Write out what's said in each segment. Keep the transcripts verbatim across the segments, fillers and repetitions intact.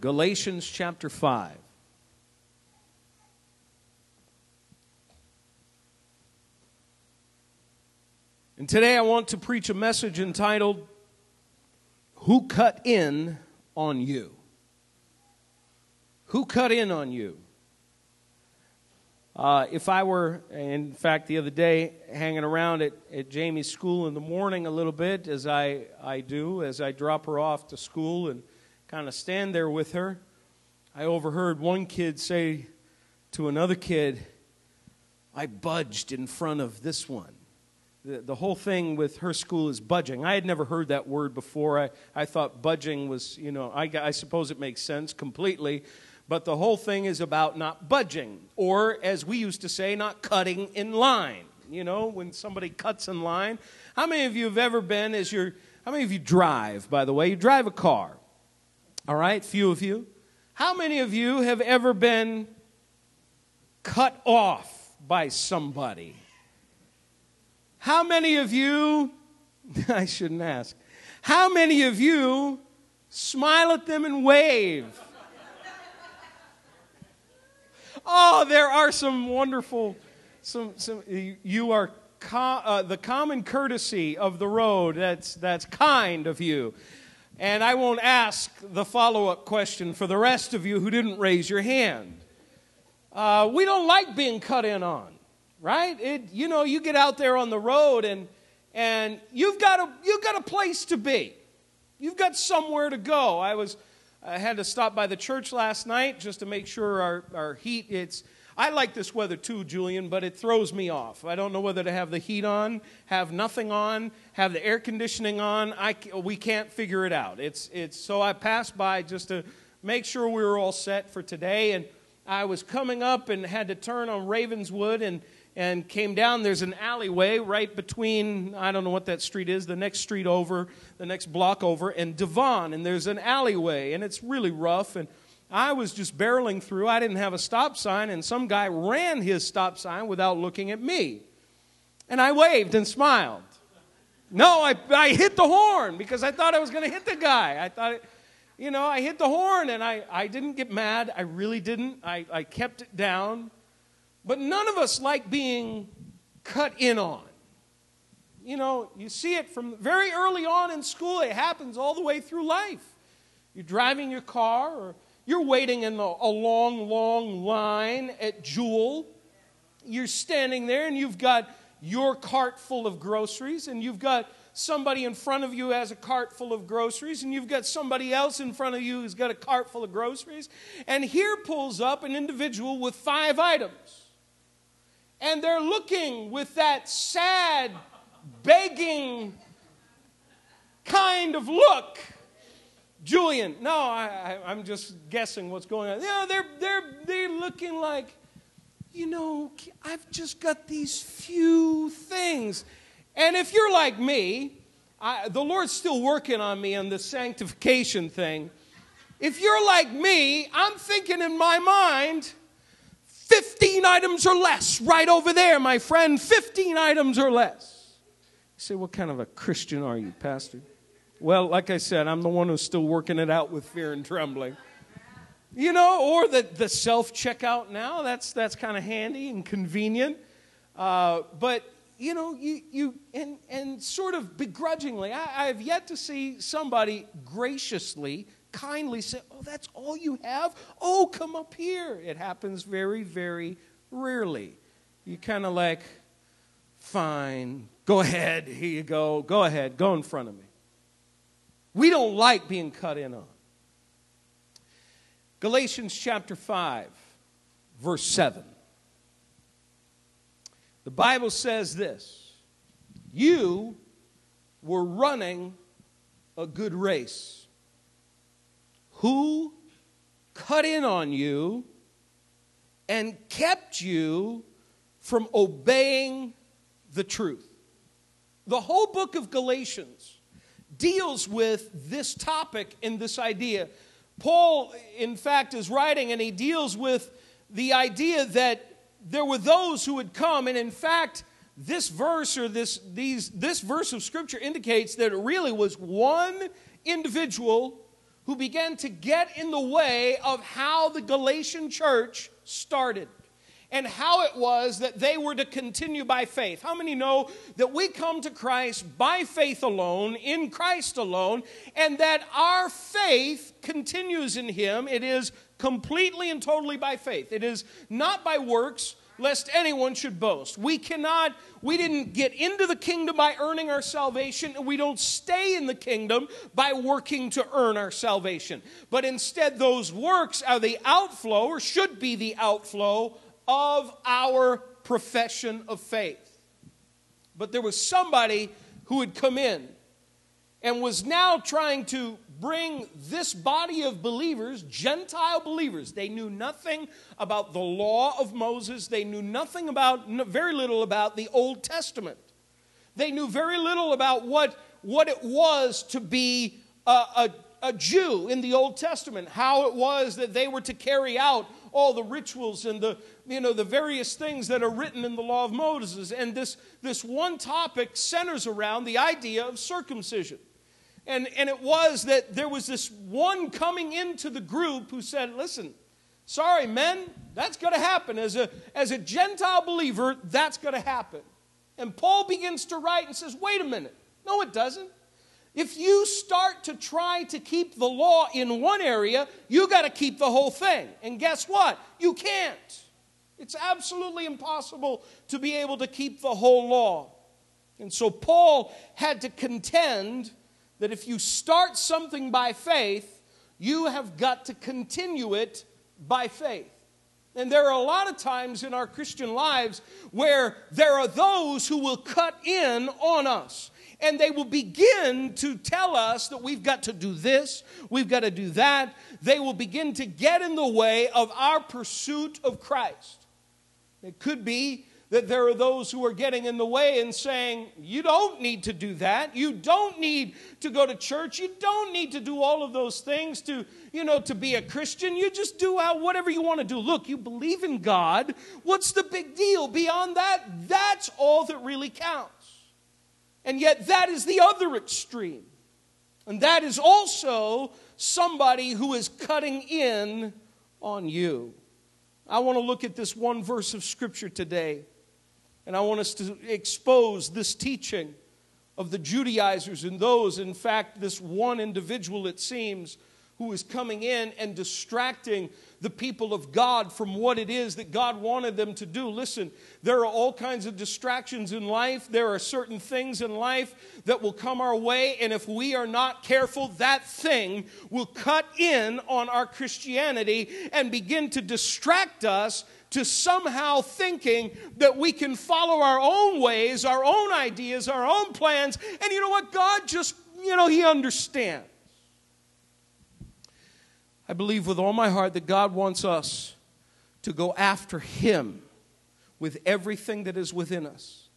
Galatians chapter five. And today I want to preach a message entitled, Who Cut In on You? Who cut in on you? Uh, if I were, in fact, the other day, hanging around at, at Jamie's school in the morning a little bit, as I, I do, as I drop her off to school and kind of stand there with her, I overheard one kid say to another kid, I budged in front of this one. The, the whole thing with her school is budging. I had never heard that word before. I, I thought budging was, you know, I, I suppose it makes sense completely. But the whole thing is about not budging, or as we used to say, not cutting in line. You know, when somebody cuts in line. How many of you have ever been as you're, how many of you drive, by the way? You drive a car. All right, few of you. How many of you have ever been cut off by somebody? How many of you, I shouldn't ask, how many of you smile at them and wave? Oh, there are some wonderful, some, some you are co uh, the common courtesy of the road. That's, that's kind of you. And I won't ask the follow-up question for the rest of you who didn't raise your hand. Uh, we don't like being cut in on, right? It, you know, you get out there on the road and, and you've got a, you've got a place to be. You've got somewhere to go. I was, I had to stop by the church last night just to make sure our, our heat, it's, I like this weather too, Julian, but it throws me off. I don't know whether to have the heat on, have nothing on, have the air conditioning on. I, we can't figure it out. It's, it's, so I passed by just to make sure we were all set for today. And I was coming up and had to turn on Ravenswood and, and came down. There's an alleyway right between, I don't know what that street is, the next street over, the next block over, and Devon. And there's an alleyway, and it's really rough. And I was just barreling through. I didn't have a stop sign, and some guy ran his stop sign without looking at me. And I waved and smiled. No, I, I hit the horn because I thought I was going to hit the guy. I thought, it, you know, I hit the horn, and I, I didn't get mad. I really didn't. I, I kept it down. But none of us like being cut in on. You know, you see it from very early on in school. It happens all the way through life. You're driving your car, or you're waiting in a long, long line at Jewel. You're standing there and you've got your cart full of groceries, and you've got somebody in front of you has a cart full of groceries, and you've got somebody else in front of you who's got a cart full of groceries. And here pulls up an individual with five items. And they're looking with that sad, begging kind of look. Julian, no, I, I, I'm just guessing what's going on. Yeah, they're, they're, they're looking like, you know, I've just got these few things. And if you're like me, I, the Lord's still working on me on the sanctification thing. If you're like me, I'm thinking in my mind, fifteen items or less right over there, my friend, fifteen items or less. You say, what kind of a Christian are you, Pastor? Well, like I said, I'm the one who's still working it out with fear and trembling. You know, or the, the self-checkout now, that's, that's kind of handy and convenient. Uh, but, you know, you, you and, and sort of begrudgingly, I, I have yet to see somebody graciously, kindly say, oh, that's all you have? Oh, come up here. It happens very, very rarely. You kind of like, fine, go ahead, here you go, go ahead, go in front of me. We don't like being cut in on. Galatians chapter five, verse seven. The Bible says this, you were running a good race. Who cut in on you and kept you from obeying the truth? The whole book of Galatians deals with this topic and this idea. Paul, in fact, is writing, and he deals with the idea that there were those who had come, and in fact, this verse or this, these, this verse of Scripture indicates that it really was one individual who began to get in the way of how the Galatian church started and how it was that they were to continue by faith. How many know that we come to Christ by faith alone, in Christ alone, and that our faith continues in Him? It is completely and totally by faith. It is not by works, lest anyone should boast. We cannot, we didn't get into the kingdom by earning our salvation, and we don't stay in the kingdom by working to earn our salvation. But instead, those works are the outflow, or should be the outflow, of our profession of faith. But there was somebody who had come in and was now trying to bring this body of believers, Gentile believers. They knew nothing about the law of Moses. They knew nothing about, very little about the Old Testament. They knew very little about what, what it was to be a, a, a Jew in the Old Testament, how it was that they were to carry out all the rituals and the, you know, the various things that are written in the law of Moses. And this, this one topic centers around the idea of circumcision. And, and it was that there was this one coming into the group who said, listen, sorry, men, that's going to happen. As a, as a Gentile believer, that's going to happen. And Paul begins to write and says, wait a minute. No, it doesn't. If you start to try to keep the law in one area, you got to keep the whole thing. And guess what? You can't. It's absolutely impossible to be able to keep the whole law. And so Paul had to contend that if you start something by faith, you have got to continue it by faith. And there are a lot of times in our Christian lives where there are those who will cut in on us. And they will begin to tell us that we've got to do this, we've got to do that. They will begin to get in the way of our pursuit of Christ. It could be that there are those who are getting in the way and saying, you don't need to do that. You don't need to go to church. You don't need to do all of those things to, you know, to be a Christian. You just do how, whatever you want to do. Look, you believe in God. What's the big deal? Beyond that, that's all that really counts. And yet that is the other extreme. And that is also somebody who is cutting in on you. I want to look at this one verse of Scripture today. And I want us to expose this teaching of the Judaizers and those, in fact, this one individual, it seems, who is coming in and distracting the people of God from what it is that God wanted them to do. Listen, there are all kinds of distractions in life. There are certain things in life that will come our way, and if we are not careful, that thing will cut in on our Christianity and begin to distract us to somehow thinking that we can follow our own ways, our own ideas, our own plans, and you know what? God just, you know, He understands. I believe with all my heart that God wants us to go after Him with everything that is within us.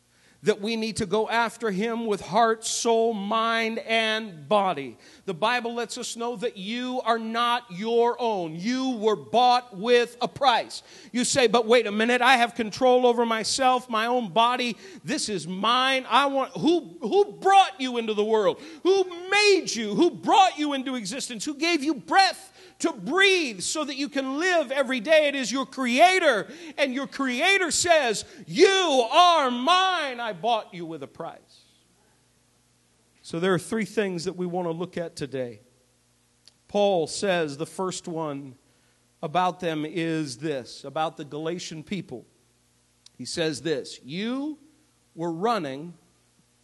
That we need to go after Him with heart, soul, mind, and body. The Bible lets us know that you are not your own. You were bought with a price. You say, but wait a minute, I have control over myself, my own body. This is mine. I want. Who, who brought you into the world? Who made you? Who brought you into existence? Who gave you breath to breathe so that you can live every day? It is your Creator, and your Creator says, you are mine. I bought you with a price. So there are three things that we want to look at today. Paul says the first one about them is this, about the Galatian people. He says this, you were running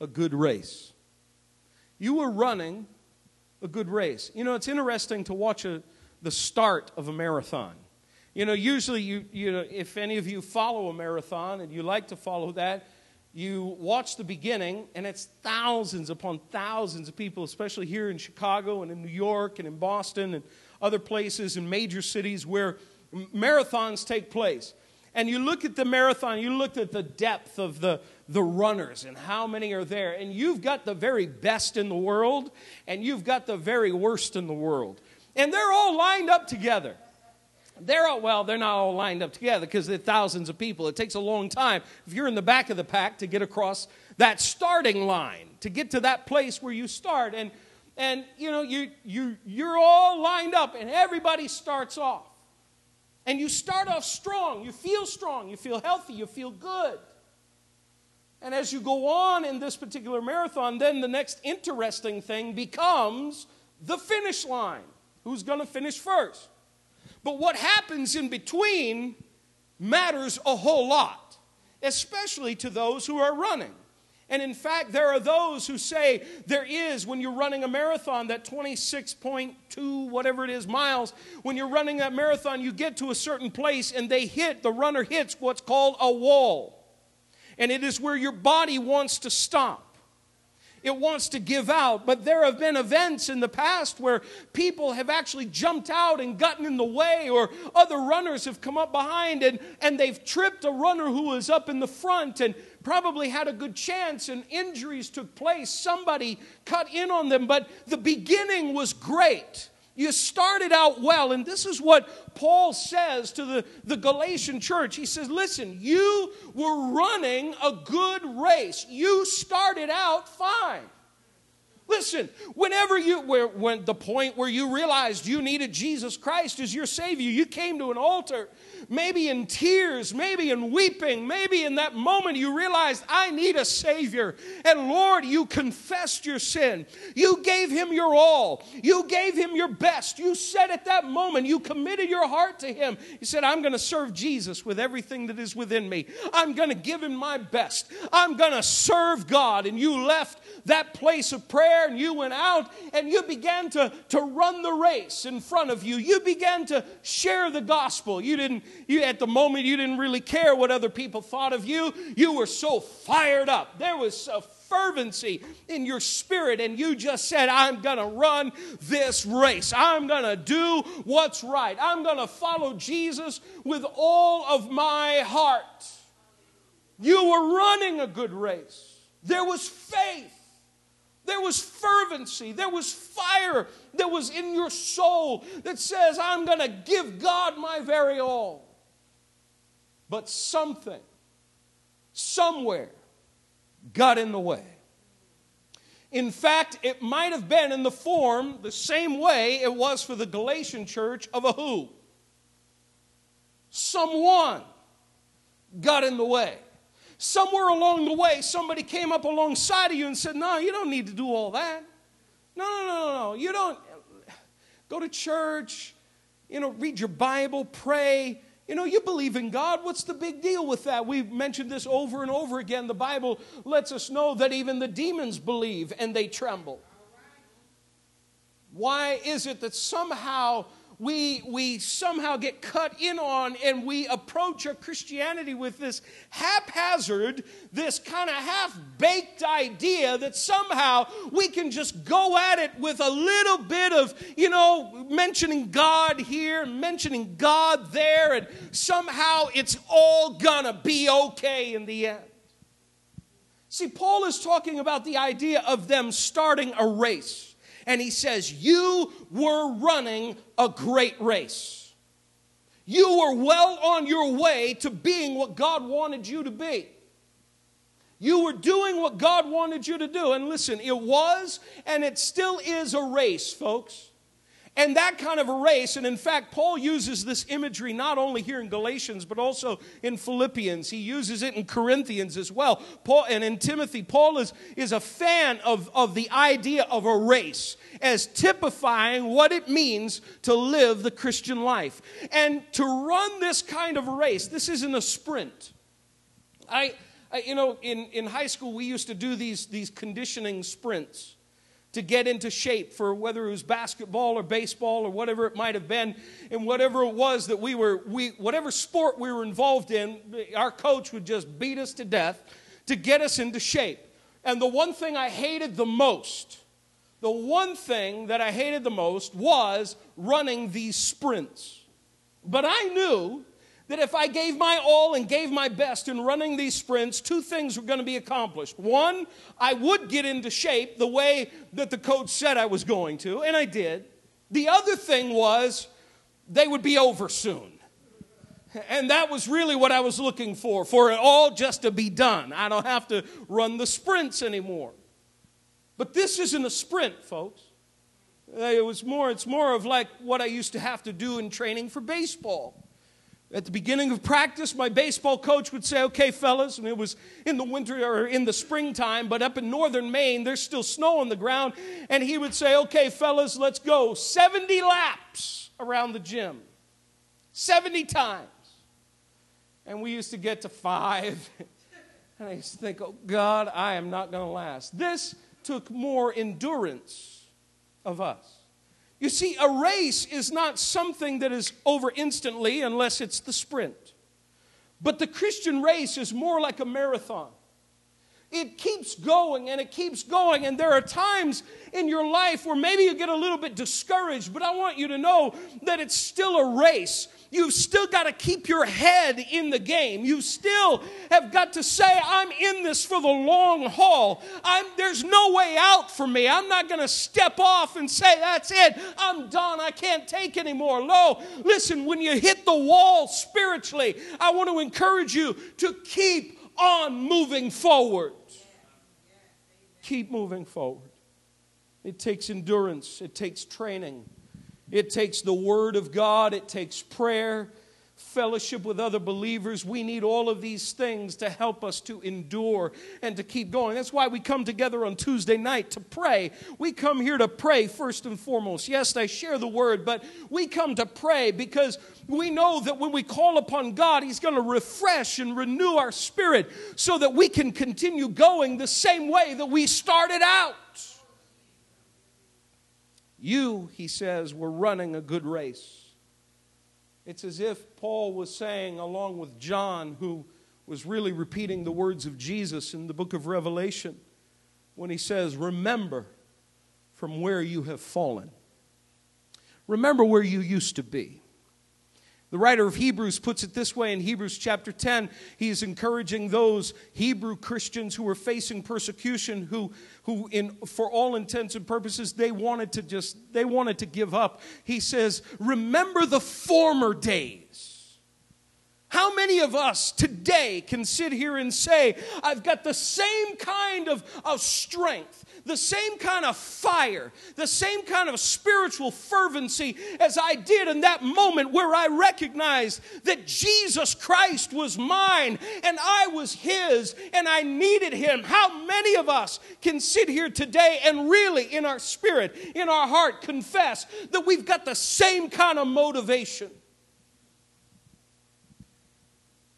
a good race. You were running a good race. You know, it's interesting to watch a the start of a marathon. You know, usually, you, you know, if any of you follow a marathon and you like to follow that, you watch the beginning, and it's thousands upon thousands of people, especially here in Chicago and in New York and in Boston and other places in major cities where marathons take place. And you look at the marathon, you look at the depth of the, the runners and how many are there. And you've got the very best in the world, and you've got the very worst in the world. And they're all lined up together. They're all, well, they're not all lined up together because there are thousands of people. It takes a long time if you're in the back of the pack to get across that starting line, to get to that place where you start. And, and you know, you, you, you're all lined up and everybody starts off. And you start off strong, you feel strong, you feel healthy, you feel good. And as you go on in this particular marathon, then the next interesting thing becomes the finish line. Who's going to finish first? But what happens in between matters a whole lot, especially to those who are running. And in fact, there are those who say there is, when you're running a marathon, that twenty-six point two, whatever it is, miles, when you're running that marathon, you get to a certain place and they hit, the runner hits what's called a wall. And it is where your body wants to stop. It wants to give out. But there have been events in the past where people have actually jumped out and gotten in the way, or other runners have come up behind and, and they've tripped a runner who was up in the front and probably had a good chance, and injuries took place. Somebody cut in on them, but the beginning was great. You started out well, and this is what Paul says to the, the Galatian church. He says, listen, you were running a good race. You started out fine. Listen, whenever you, where, when the point where you realized you needed Jesus Christ as your Savior, you came to an altar, maybe in tears, maybe in weeping, maybe in that moment you realized, I need a Savior. And Lord, you confessed your sin. You gave Him your all. You gave Him your best. You said at that moment, you committed your heart to Him. You said, I'm going to serve Jesus with everything that is within me. I'm going to give Him my best. I'm going to serve God. And you left that place of prayer and you went out and you began to, to run the race in front of you. You began to share the gospel. You didn't You, at the moment, you didn't really care what other people thought of you. You were so fired up. There was a fervency in your spirit, and you just said, I'm going to run this race. I'm going to do what's right. I'm going to follow Jesus with all of my heart. You were running a good race. There was faith. There was fervency. There was fire that was in your soul that says, I'm going to give God my very all. But something, somewhere, got in the way. In fact, it might have been in the form, the same way it was for the Galatian church, of a who? Someone got in the way. Somewhere along the way, somebody came up alongside of you and said, no, you don't need to do all that. No, no, no, no, no. You don't go to church, you know, read your Bible, pray. You know, you believe in God. What's the big deal with that? We've mentioned this over and over again. The Bible lets us know that even the demons believe and they tremble. Why is it that somehow We, we somehow get cut in on, and we approach our Christianity with this haphazard, this kind of half-baked idea that somehow we can just go at it with a little bit of, you know, mentioning God here, mentioning God there, and somehow it's all gonna be okay in the end. See, Paul is talking about the idea of them starting a race. And he says, you were running a great race. You were well on your way to being what God wanted you to be. You were doing what God wanted you to do. And listen, it was and it still is a race, folks. And that kind of a race, and in fact, Paul uses this imagery not only here in Galatians, but also in Philippians. He uses it in Corinthians as well. Paul, and in Timothy, Paul is, is a fan of, of the idea of a race as typifying what it means to live the Christian life. And to run this kind of a race, this isn't a sprint. I, I you know, in, in high school, we used to do these, these conditioning sprints to get into shape for whether it was basketball or baseball or whatever it might have been, and whatever it was that we were, we whatever sport we were involved in, our coach would just beat us to death to get us into shape. And the one thing I hated the most, the one thing that I hated the most was running these sprints. But I knew that if I gave my all and gave my best in running these sprints, two things were going to be accomplished. One, I would get into shape the way that the coach said I was going to, and I did. The other thing was they would be over soon. And that was really what I was looking for, for it all just to be done. I don't have to run the sprints anymore. But this isn't a sprint, folks. It was more, it's more of like what I used to have to do in training for baseball. At the beginning of practice, my baseball coach would say, okay, fellas, and it was in the winter or in the springtime, but up in northern Maine, there's still snow on the ground, and he would say, okay, fellas, let's go seventy laps around the gym, seventy times. And we used to get to five, and I used to think, oh, God, I am not going to last. This took more endurance of us. You see, a race is not something that is over instantly unless it's the sprint. But the Christian race is more like a marathon. It keeps going and it keeps going. And there are times in your life where maybe you get a little bit discouraged, but I want you to know that it's still a race. You've still got to keep your head in the game. You still have got to say, I'm in this for the long haul. I'm, there's no way out for me. I'm not going to step off and say, that's it. I'm done. I can't take anymore. No, listen, when you hit the wall spiritually, I want to encourage you to keep on moving forward. Keep moving forward. It takes endurance. It takes training. It takes the Word of God. It takes prayer, fellowship with other believers. We need all of these things to help us to endure and to keep going. That's why we come together on Tuesday night to pray. We come here to pray first and foremost. Yes, I share the Word, but we come to pray because we know that when we call upon God, He's going to refresh and renew our spirit so that we can continue going the same way that we started out. You, he says, were running a good race. It's as if Paul was saying, along with John, who was really repeating the words of Jesus in the book of Revelation, when he says, remember from where you have fallen. Remember where you used to be. The writer of Hebrews puts it this way in Hebrews chapter ten. He is encouraging those Hebrew Christians who were facing persecution, who, who in, for all intents and purposes, they wanted to just, they wanted to give up. He says, remember the former days. How many of us today can sit here and say, I've got the same kind of, of strength, the same kind of fire, the same kind of spiritual fervency as I did in that moment where I recognized that Jesus Christ was mine and I was His and I needed Him? How many of us can sit here today and really in our spirit, in our heart, confess that we've got the same kind of motivation?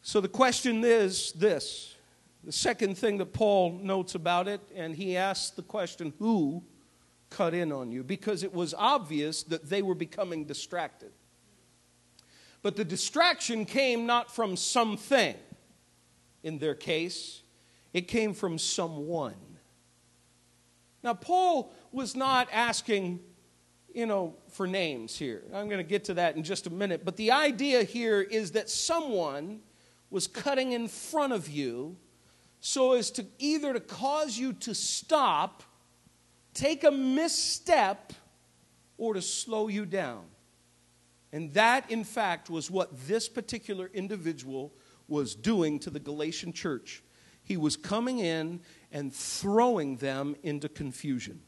So the question is this, the second thing that Paul notes about it, and he asks the question, who cut in on you? Because it was obvious that they were becoming distracted. But the distraction came not from something, in their case, it came from someone. Now Paul was not asking, you know, for names here. I'm going to get to that in just a minute. But the idea here is that someone was cutting in front of you so as to either to cause you to stop, take a misstep, or to slow you down. And that, in fact, was what this particular individual was doing to the Galatian church. He was coming in and throwing them into confusion.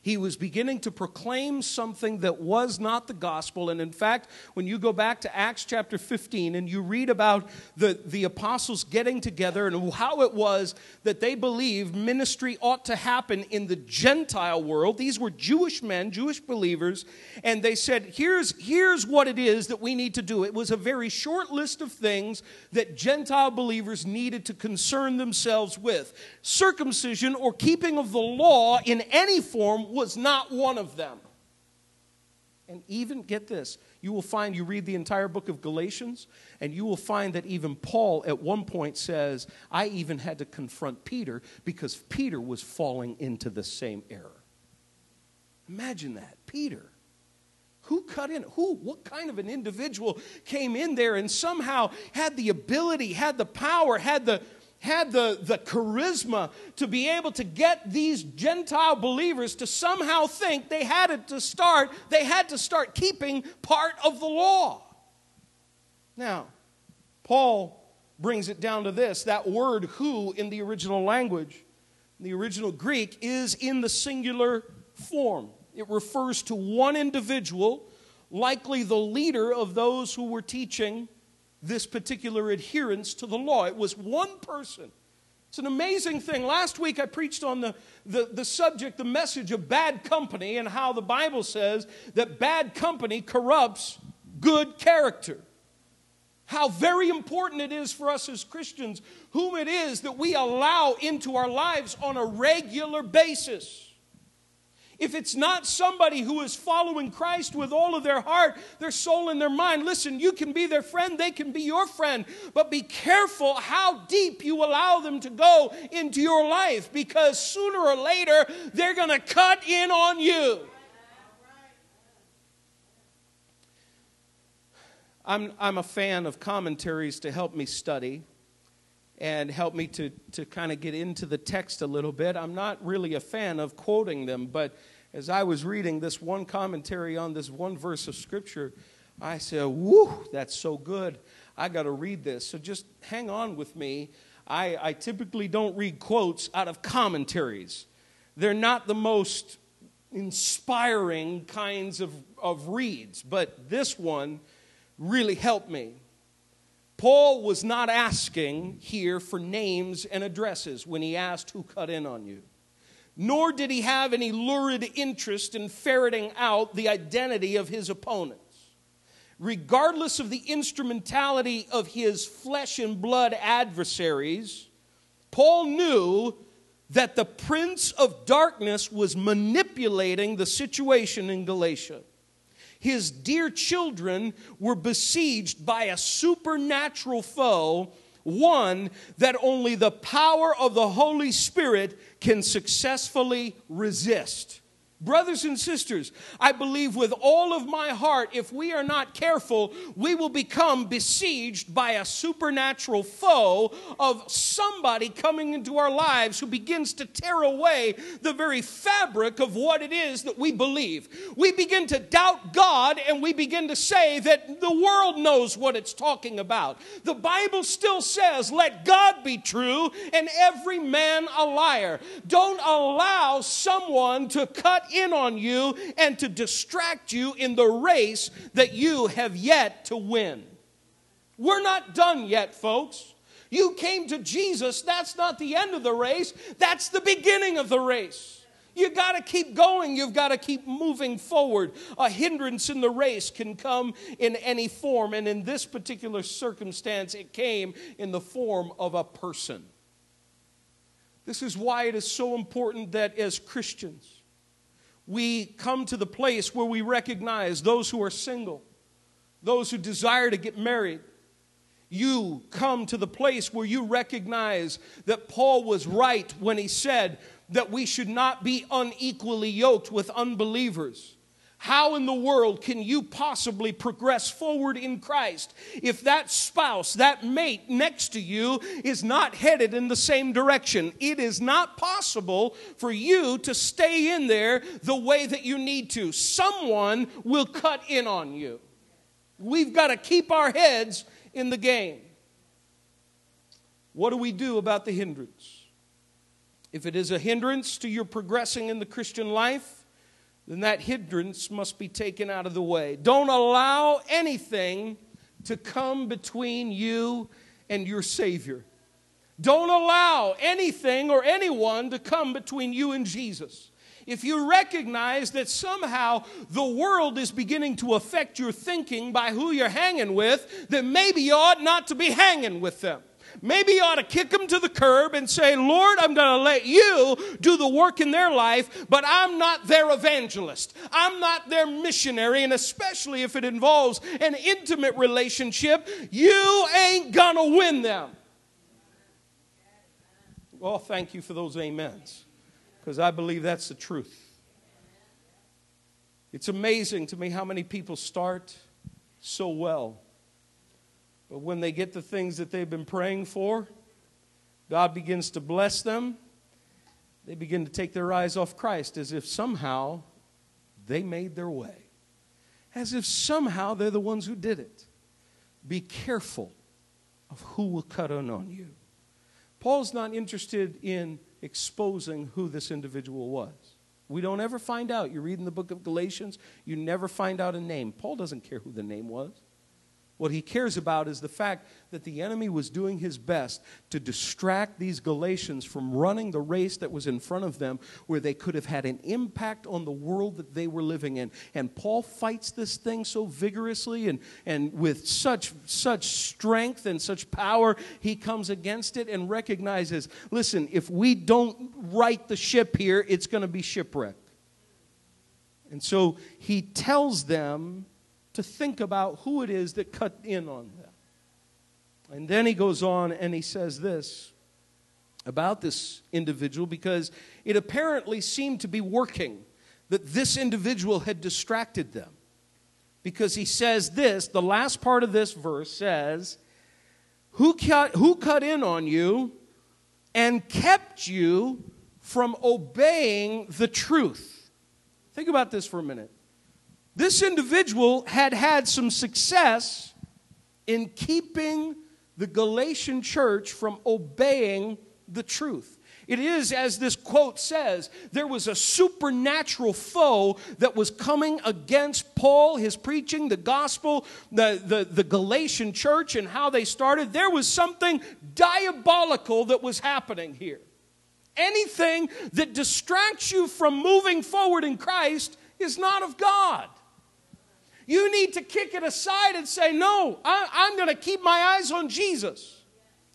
He was beginning to proclaim something that was not the gospel. And in fact, when you go back to Acts chapter fifteen and you read about the, the apostles getting together and how it was that they believed ministry ought to happen in the Gentile world. These were Jewish men, Jewish believers, and they said, here's, here's what it is that we need to do. It was a very short list of things that Gentile believers needed to concern themselves with. Circumcision or keeping of the law in any form was not one of them. And even, get this, you will find, you read the entire book of Galatians, and you will find that even Paul at one point says, I even had to confront Peter because Peter was falling into the same error. Imagine that, Peter. Who cut in? Who? What kind of an individual came in there and somehow had the ability, had the power, had the had the, the charisma to be able to get these Gentile believers to somehow think they had it to start, they had to start keeping part of the law. Now, Paul brings it down to this, that word who in the original language, in the original Greek, is in the singular form. It refers to one individual, likely the leader of those who were teaching this particular adherence to the law. It was one person. It's an amazing thing. Last week I preached on the, the, the subject, the message of bad company, and how the Bible says that bad company corrupts good character. How very important it is for us as Christians whom it is that we allow into our lives on a regular basis. If it's not somebody who is following Christ with all of their heart, their soul, and their mind, listen, you can be their friend, they can be your friend, but be careful how deep you allow them to go into your life, because sooner or later, they're going to cut in on you. I'm, I'm a fan of commentaries to help me study and help me to, to kind of get into the text a little bit. I'm not really a fan of quoting them, but as I was reading this one commentary on this one verse of Scripture, I said, woo, that's so good. I got to read this. So just hang on with me. I, I typically don't read quotes out of commentaries. They're not the most inspiring kinds of, of reads, but this one really helped me. Paul was not asking here for names and addresses when he asked who cut in on you. Nor did he have any lurid interest in ferreting out the identity of his opponents. Regardless of the instrumentality of his flesh and blood adversaries, Paul knew that the prince of darkness was manipulating the situation in Galatia. His dear children were besieged by a supernatural foe, one that only the power of the Holy Spirit can successfully resist. Brothers and sisters, I believe with all of my heart, if we are not careful, we will become besieged by a supernatural foe of somebody coming into our lives who begins to tear away the very fabric of what it is that we believe. We begin to doubt God, and we begin to say that the world knows what it's talking about. The Bible still says, let God be true and every man a liar. Don't allow someone to cut in on you and to distract you in the race that you have yet to win. We're not done yet, folks. You came to Jesus. That's not the end of the race. That's the beginning of the race. You got to keep going. You've got to keep moving forward. A hindrance in the race can come in any form, and in this particular circumstance, it came in the form of a person. This is why it is so important that as Christians, we come to the place where we recognize those who are single, those who desire to get married. You come to the place where you recognize that Paul was right when he said that we should not be unequally yoked with unbelievers. How in the world can you possibly progress forward in Christ if that spouse, that mate next to you is not headed in the same direction? It is not possible for you to stay in there the way that you need to. Someone will cut in on you. We've got to keep our heads in the game. What do we do about the hindrance? If it is a hindrance to your progressing in the Christian life, then that hindrance must be taken out of the way. Don't allow anything to come between you and your Savior. Don't allow anything or anyone to come between you and Jesus. If you recognize that somehow the world is beginning to affect your thinking by who you're hanging with, then maybe you ought not to be hanging with them. Maybe you ought to kick them to the curb and say, Lord, I'm going to let you do the work in their life, but I'm not their evangelist. I'm not their missionary, and especially if it involves an intimate relationship, you ain't going to win them. Well, thank you for those amens, because I believe that's the truth. It's amazing to me how many people start so well. But when they get the things that they've been praying for, God begins to bless them. They begin to take their eyes off Christ as if somehow they made their way. As if somehow they're the ones who did it. Be careful of who will cut in on you. Paul's not interested in exposing who this individual was. We don't ever find out. You read in the book of Galatians, you never find out a name. Paul doesn't care who the name was. What he cares about is the fact that the enemy was doing his best to distract these Galatians from running the race that was in front of them, where they could have had an impact on the world that they were living in. And Paul fights this thing so vigorously and, and with such, such strength and such power, he comes against it and recognizes, listen, if we don't right the ship here, it's going to be shipwreck. And so he tells them to think about who it is that cut in on them. And then he goes on and he says this about this individual, because it apparently seemed to be working, that this individual had distracted them. Because he says this, the last part of this verse says, Who cut, who cut in on you and kept you from obeying the truth? Think about this for a minute. This individual had had some success in keeping the Galatian church from obeying the truth. It is, as this quote says, there was a supernatural foe that was coming against Paul, his preaching, the gospel, the, the, the Galatian church and how they started. There was something diabolical that was happening here. Anything that distracts you from moving forward in Christ is not of God. You need to kick it aside and say, no, I, I'm going to keep my eyes on Jesus.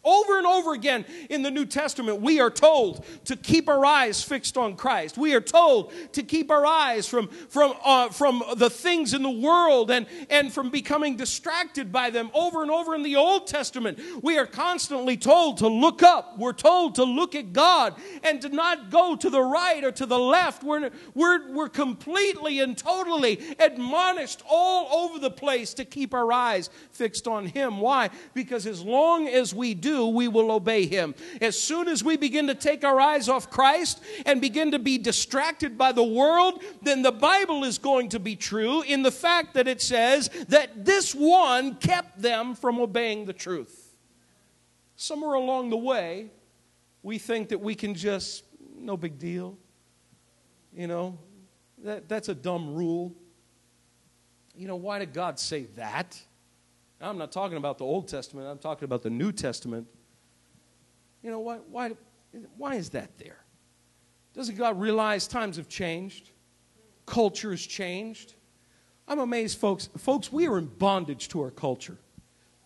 Over and over again in the New Testament, we are told to keep our eyes fixed on Christ. We are told to keep our eyes from, from, uh, from the things in the world and, and from becoming distracted by them. Over and over in the Old Testament, we are constantly told to look up. We're told to look at God and to not go to the right or to the left. We're, we're, we're completely and totally admonished all over the place to keep our eyes fixed on Him. Why? Because as long as we do, we will obey Him. As soon as we begin to take our eyes off Christ and begin to be distracted by the world, then the Bible is going to be true in the fact that it says that this one kept them from obeying the truth. Somewhere along the way, we think that we can just, no big deal. You know, that, that's a dumb rule. You know, why did God say that? I'm not talking about the Old Testament. I'm talking about the New Testament. You know, why, why, why is that there? Doesn't God realize times have changed? Culture has changed? I'm amazed, folks. Folks, we are in bondage to our culture.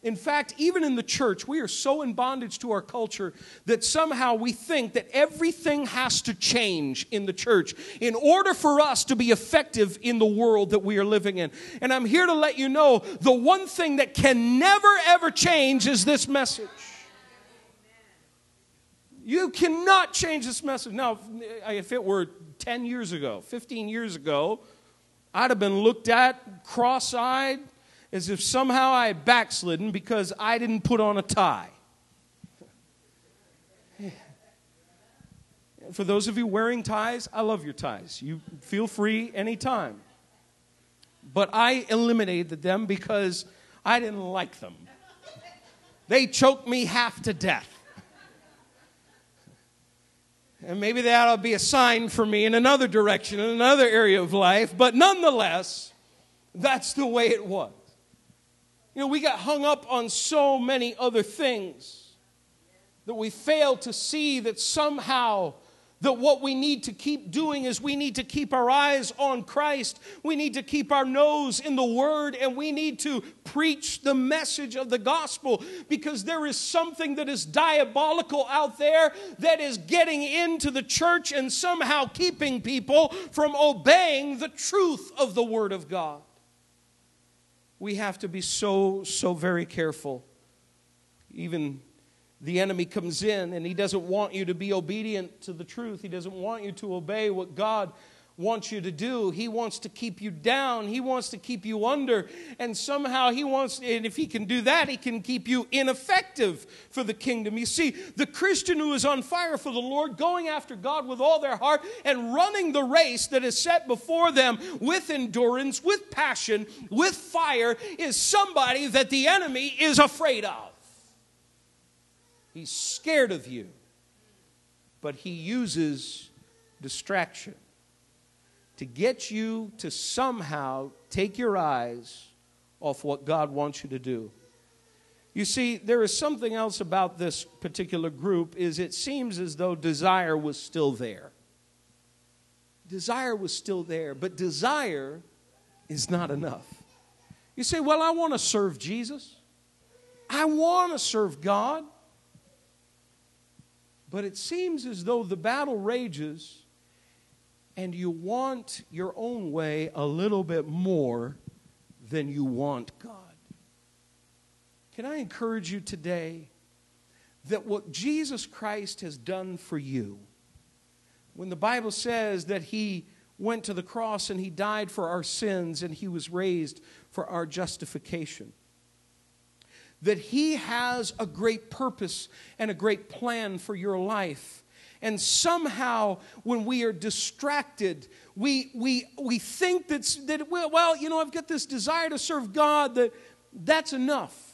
In fact, even in the church, we are so in bondage to our culture that somehow we think that everything has to change in the church in order for us to be effective in the world that we are living in. And I'm here to let you know, the one thing that can never, ever change is this message. You cannot change this message. Now, if it were ten years ago, fifteen years ago, I'd have been looked at cross-eyed, as if somehow I had backslidden because I didn't put on a tie. For those of you wearing ties, I love your ties. You feel free anytime. But I eliminated them because I didn't like them. They choked me half to death. And maybe that will be a sign for me in another direction, in another area of life. But nonetheless, that's the way it was. You know, we got hung up on so many other things that we fail to see that somehow that what we need to keep doing is we need to keep our eyes on Christ. We need to keep our nose in the Word, and we need to preach the message of the gospel, because there is something that is diabolical out there that is getting into the church and somehow keeping people from obeying the truth of the Word of God. We have to be so, so very careful. Even the enemy comes in and he doesn't want you to be obedient to the truth. He doesn't want you to obey what God wants you to do. He wants to keep you down. He wants to keep you under. And somehow he wants, and if he can do that, he can keep you ineffective for the kingdom. You see, the Christian who is on fire for the Lord, going after God with all their heart and running the race that is set before them with endurance, with passion, with fire, is somebody that the enemy is afraid of. He's scared of you, but he uses distraction. to get you to somehow take your eyes off what God wants you to do. You see, there is something else about this particular group, is it seems as though desire was still there. Desire was still there, but desire is not enough. You say, well, I want to serve Jesus. I want to serve God. But it seems as though the battle rages and you want your own way a little bit more than you want God. Can I encourage you today that what Jesus Christ has done for you, when the Bible says that he went to the cross and he died for our sins and he was raised for our justification, that he has a great purpose and a great plan for your life. And somehow, when we are distracted, we, we, we think that's, that, well, you know, I've got this desire to serve God, that that's enough.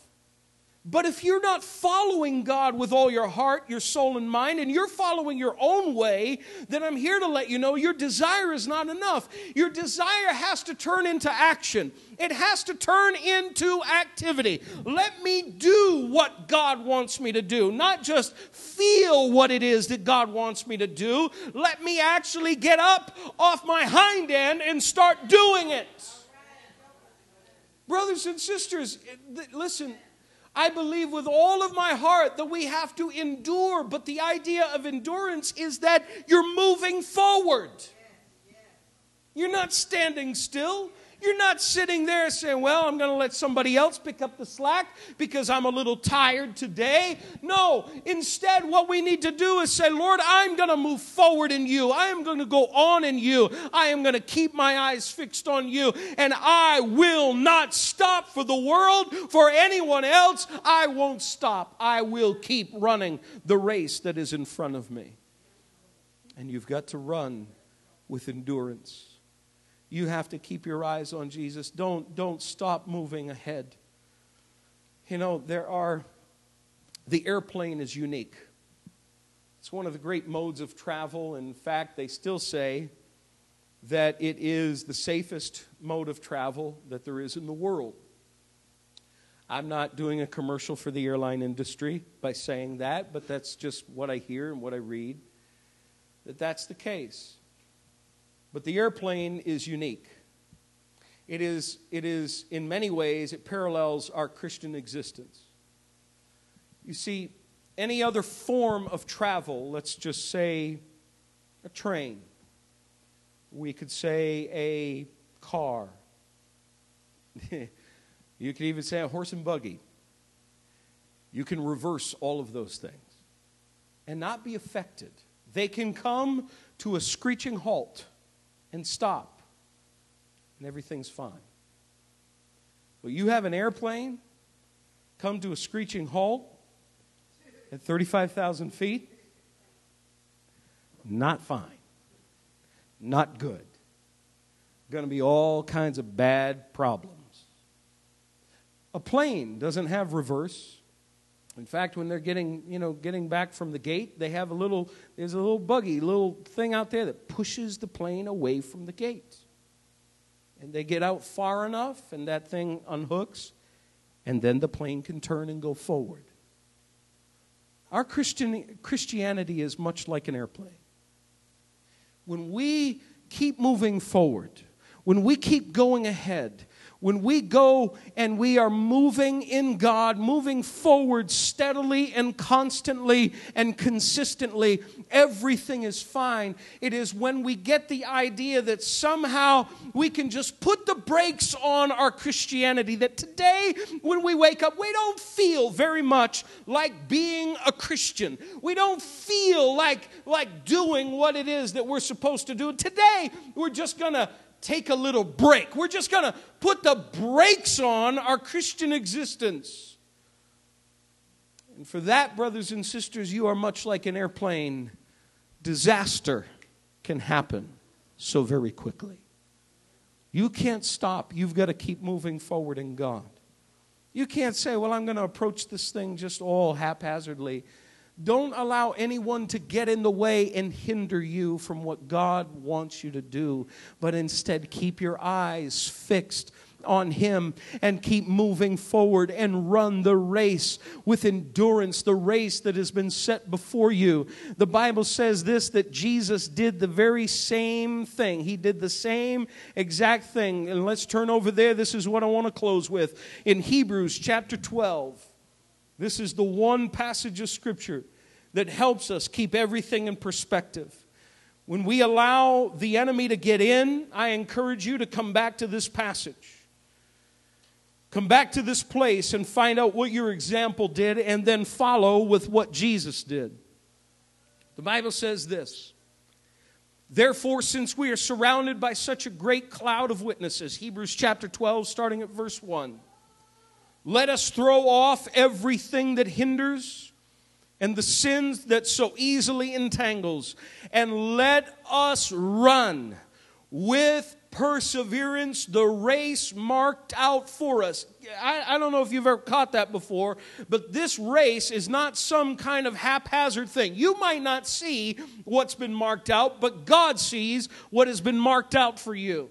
But if you're not following God with all your heart, your soul, and mind, and you're following your own way, then I'm here to let you know your desire is not enough. Your desire has to turn into action. It has to turn into activity. Let me do what God wants me to do, not just feel what it is that God wants me to do. Let me actually get up off my hind end and start doing it. Brothers and sisters, listen, I believe with all of my heart that we have to endure, but the idea of endurance is that you're moving forward. You're not standing still. You're not sitting there saying, well, I'm going to let somebody else pick up the slack because I'm a little tired today. No, instead what we need to do is say, Lord, I'm going to move forward in you. I am going to go on in you. I am going to keep my eyes fixed on you. And I will not stop for the world, for anyone else. I won't stop. I will keep running the race that is in front of me. And you've got to run with endurance. You have to keep your eyes on Jesus. Don't, don't stop moving ahead. You know, there are, the airplane is unique. It's one of the great modes of travel. In fact, they still say that it is the safest mode of travel that there is in the world. I'm not doing a commercial for the airline industry by saying that, but that's just what I hear and what I read, that that's the case. But the airplane is unique. It is, it is, in many ways, it parallels our Christian existence. You see, any other form of travel, let's just say a train. We could say a car. You could even say a horse and buggy. You can reverse all of those things and not be affected. They can come to a screeching halt and stop, and everything's fine. But you have an airplane come to a screeching halt at thirty-five thousand feet, not fine, not good. Going to be all kinds of bad problems. A plane doesn't have reverse. In fact, when they're getting, you know, getting back from the gate, they have a little, there's a little buggy, little thing out there that pushes the plane away from the gate. And they get out far enough, and that thing unhooks, and then the plane can turn and go forward. Our Christian, Christianity is much like an airplane. When we keep moving forward, when we keep going ahead, when we go and we are moving in God, moving forward steadily and constantly and consistently, everything is fine. It is when we get the idea that somehow we can just put the brakes on our Christianity, that today when we wake up, we don't feel very much like being a Christian. We don't feel like, like doing what it is that we're supposed to do. Today, we're just going to take a little break. We're just going to put the brakes on our Christian existence. And for that, brothers and sisters, you are much like an airplane. Disaster can happen so very quickly. You can't stop. You've got to keep moving forward in God. You can't say, well, I'm going to approach this thing just all haphazardly. Don't allow anyone to get in the way and hinder you from what God wants you to do, but instead keep your eyes fixed on Him and keep moving forward and run the race with endurance, the race that has been set before you. The Bible says this, that Jesus did the very same thing. He did the same exact thing. And let's turn over there. This is what I want to close with. In Hebrews chapter twelve, this is the one passage of Scripture that helps us keep everything in perspective. When we allow the enemy to get in, I encourage you to come back to this passage. Come back to this place and find out what your example did and then follow with what Jesus did. The Bible says this, therefore, since we are surrounded by such a great cloud of witnesses, Hebrews chapter twelve, starting at verse one, let us throw off everything that hinders and the sins that so easily entangles, and let us run with perseverance, the race marked out for us. I, I don't know if you've ever caught that before, but this race is not some kind of haphazard thing. You might not see what's been marked out, but God sees what has been marked out for you.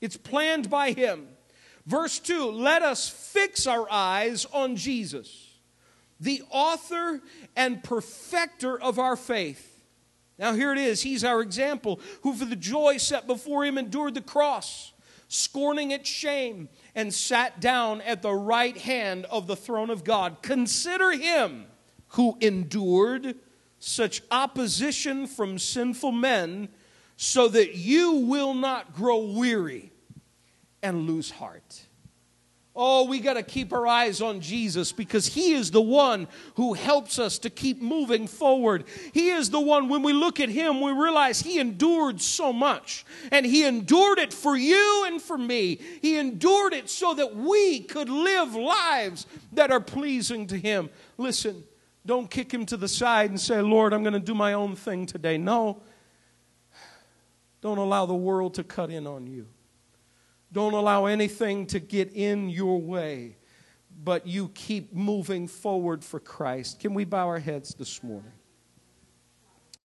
It's planned by Him. Verse two, let us fix our eyes on Jesus, the author and perfecter of our faith. Now here it is, He's our example, who for the joy set before Him endured the cross, scorning its shame, and sat down at the right hand of the throne of God. Consider Him who endured such opposition from sinful men, so that you will not grow weary and lose heart. Oh, we got to keep our eyes on Jesus, because He is the one who helps us to keep moving forward. He is the one, when we look at Him, we realize He endured so much. And He endured it for you and for me. He endured it so that we could live lives that are pleasing to Him. Listen, don't kick Him to the side and say, Lord, I'm going to do my own thing today. No, don't allow the world to cut in on you. Don't allow anything to get in your way, but you keep moving forward for Christ. Can we bow our heads this morning?